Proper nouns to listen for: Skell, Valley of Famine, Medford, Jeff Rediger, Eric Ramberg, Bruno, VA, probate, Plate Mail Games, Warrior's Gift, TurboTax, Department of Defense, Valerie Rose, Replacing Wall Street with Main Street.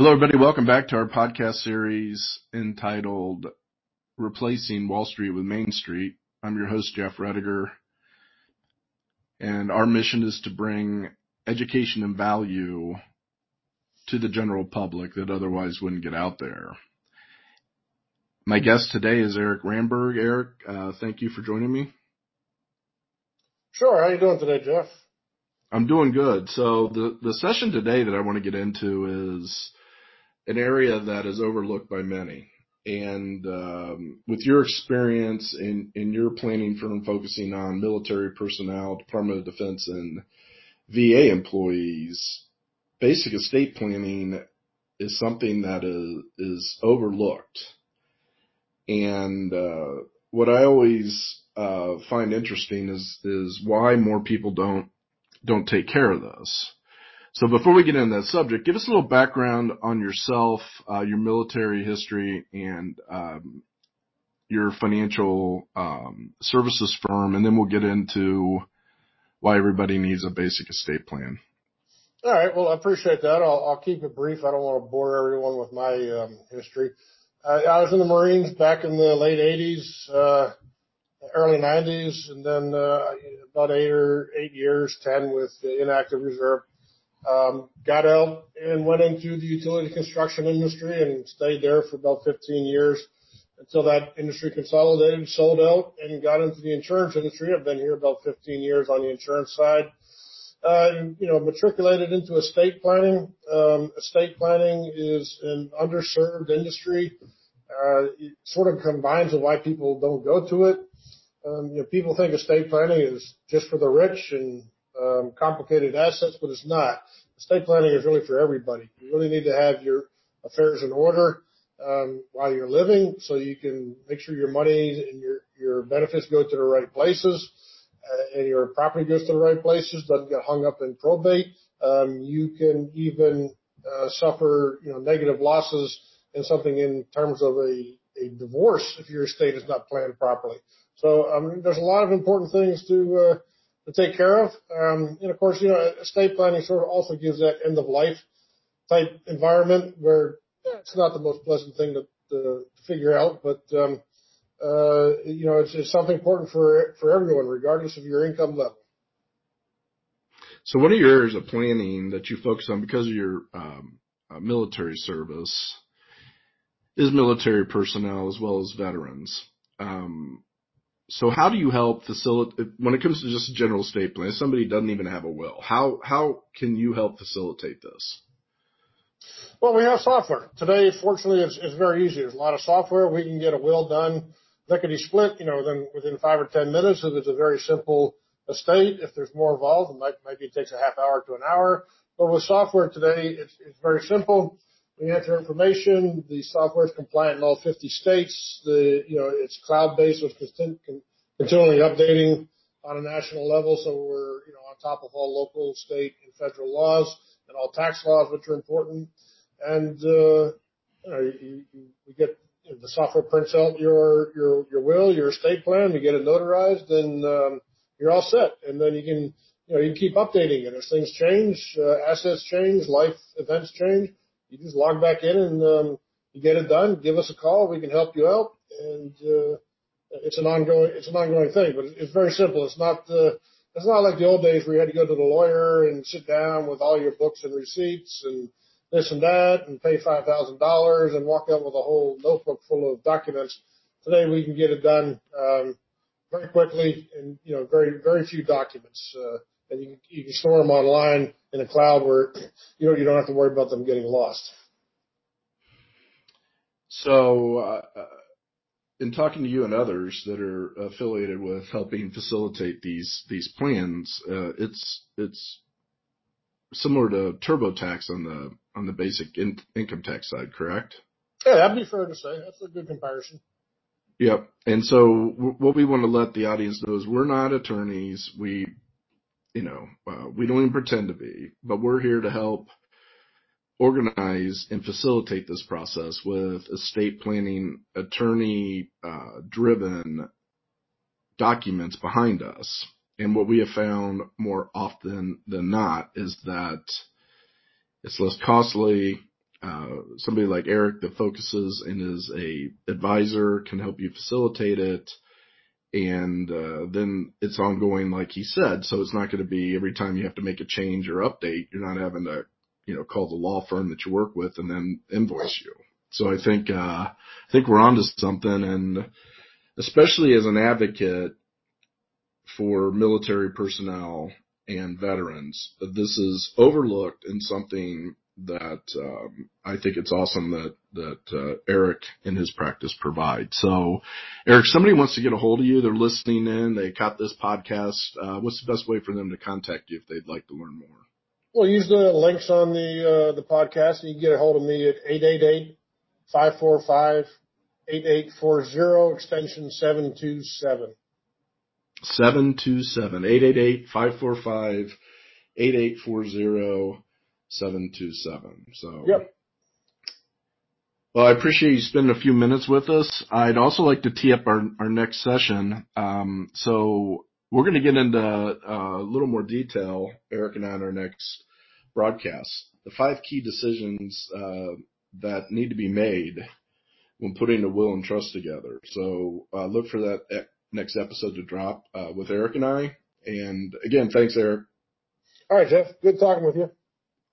Hello, everybody. Welcome back to our podcast series entitled Replacing Wall Street with Main Street. I'm your host, Jeff Rediger, and our mission is to bring education and value to the general public that otherwise wouldn't get out there. My guest today is Eric Ramberg. Eric, thank you for joining me. Sure. How are you doing today, Jeff? I'm doing good. So the session today that I want to get into is an area that is overlooked by many. And with your experience in your planning firm focusing on military personnel, Department of Defense, and VA employees, basic estate planning is something that is overlooked. And what I always find interesting is why more people don't take care of this. So before we get into that subject, give us a little background on yourself, your military history, and your financial services firm, and then we'll get into why everybody needs a basic estate plan. All right. Well, I appreciate that. I'll keep it brief. I don't want to bore everyone with my history. I was in the Marines back in the late 80s, early 90s, and then about 8 years, 10 with the inactive reserve. Got out and went into the utility construction industry and stayed there for about 15 years until that industry consolidated, sold out, and got into the insurance industry. I've been here about 15 years on the insurance side. Matriculated into estate planning. Estate planning is an underserved industry. It sort of combines with why people don't go to it. People think estate planning is just for the rich and complicated assets, but it's not. Estate planning is really for everybody. You really need to have your affairs in order while you're living, so you can make sure your money and your benefits go to the right places, and your property goes to the right places, doesn't get hung up in probate. You can even suffer negative losses in something in terms of a divorce if your estate is not planned properly. So there's a lot of important things to take care of. And, of course, estate planning sort of also gives that end-of-life type environment where it's not the most pleasant thing to figure out. But, it's something important for everyone, regardless of your income level. So what are your areas of planning that you focus on because of your military service is military personnel as well as veterans. So how do you help facilitate when it comes to just general estate plan? If somebody doesn't even have a will, how can you help facilitate this? Well, we have software today. Fortunately, it's very easy. There's a lot of software. We can get a will done lickety split, within 5 or 10 minutes. If it's a very simple estate, if there's more involved, it maybe it takes a half hour to an hour. But with software today, it's very simple. We enter information. The software is compliant in all 50 states. It's cloud-based, which is continually updating on a national level. So we're, on top of all local, state, and federal laws and all tax laws, which are important. And, we get the software prints out your will, your estate plan. You get it notarized and, you're all set. And then you can, you keep updating it. As things change, assets change, life events change. You just log back in and you get it done. Give us a call. We can help you out. And it's an ongoing thing, but it's very simple. It's not like the old days where you had to go to the lawyer and sit down with all your books and receipts and this and that and pay $5,000 and walk out with a whole notebook full of documents. Today we can get it done very quickly and very very few documents. And you can store them online in a cloud where you don't have to worry about them getting lost. So in talking to you and others that are affiliated with helping facilitate these plans, it's similar to TurboTax on the basic income tax side, correct? Yeah, that'd be fair to say. That's a good comparison. Yep. And so what we want to let the audience know is we're not attorneys. We don't even pretend to be, but we're here to help organize and facilitate this process with estate planning, attorney-driven documents behind us. And what we have found more often than not is that it's less costly, somebody like Eric that focuses and is a advisor can help you facilitate it. And then it's ongoing, like he said. So it's not going to be every time you have to make a change or update, you're not having to, you know, call the law firm that you work with and then invoice you. So I think we're onto something, and especially as an advocate for military personnel and veterans, this is overlooked and something that I think it's awesome that Eric and his practice provide. So, Eric, somebody wants to get a hold of you. They're listening in. They caught this podcast. What's the best way for them to contact you if they'd like to learn more? Well, use the links on the podcast, and you can get a hold of me at 888-545-8840, extension 727. 727, 888-545-8840. 727. So, yep. Well, I appreciate you spending a few minutes with us. I'd also like to tee up our next session. So we're going to get into a little more detail, Eric and I, on our next broadcast. The 5 key decisions that need to be made when putting a will and trust together. So look for that next episode to drop with Eric and I. And again, thanks, Eric. All right, Jeff. Good talking with you.